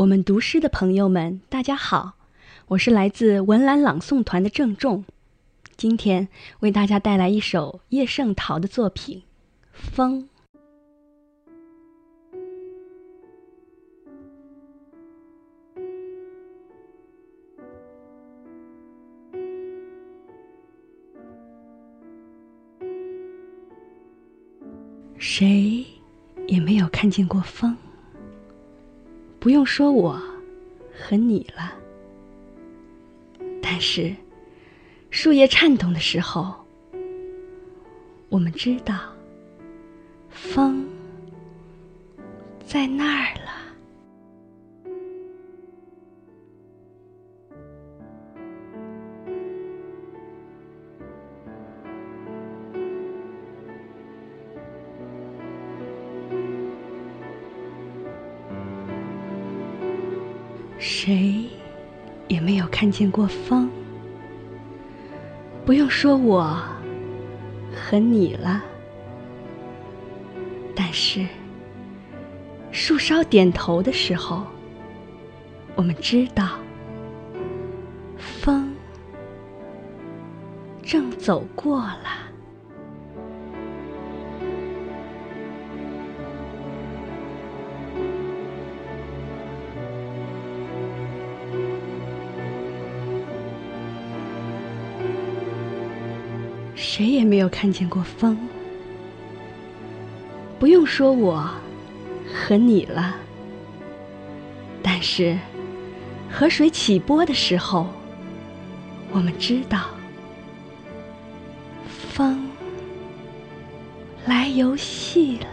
我们读诗的朋友们，大家好，我是来自文兰朗诵团的郑重，今天为大家带来一首叶圣陶的作品《风》。谁也没有看见过风，不用说我和你了，但是树叶颤动的时候，我们知道风在那儿了。谁也没有看见过风，不用说我和你了，但是树梢点头的时候，我们知道风正走过了。谁也没有看见过风，不用说我和你了，但是河水起波的时候，我们知道风来游戏了。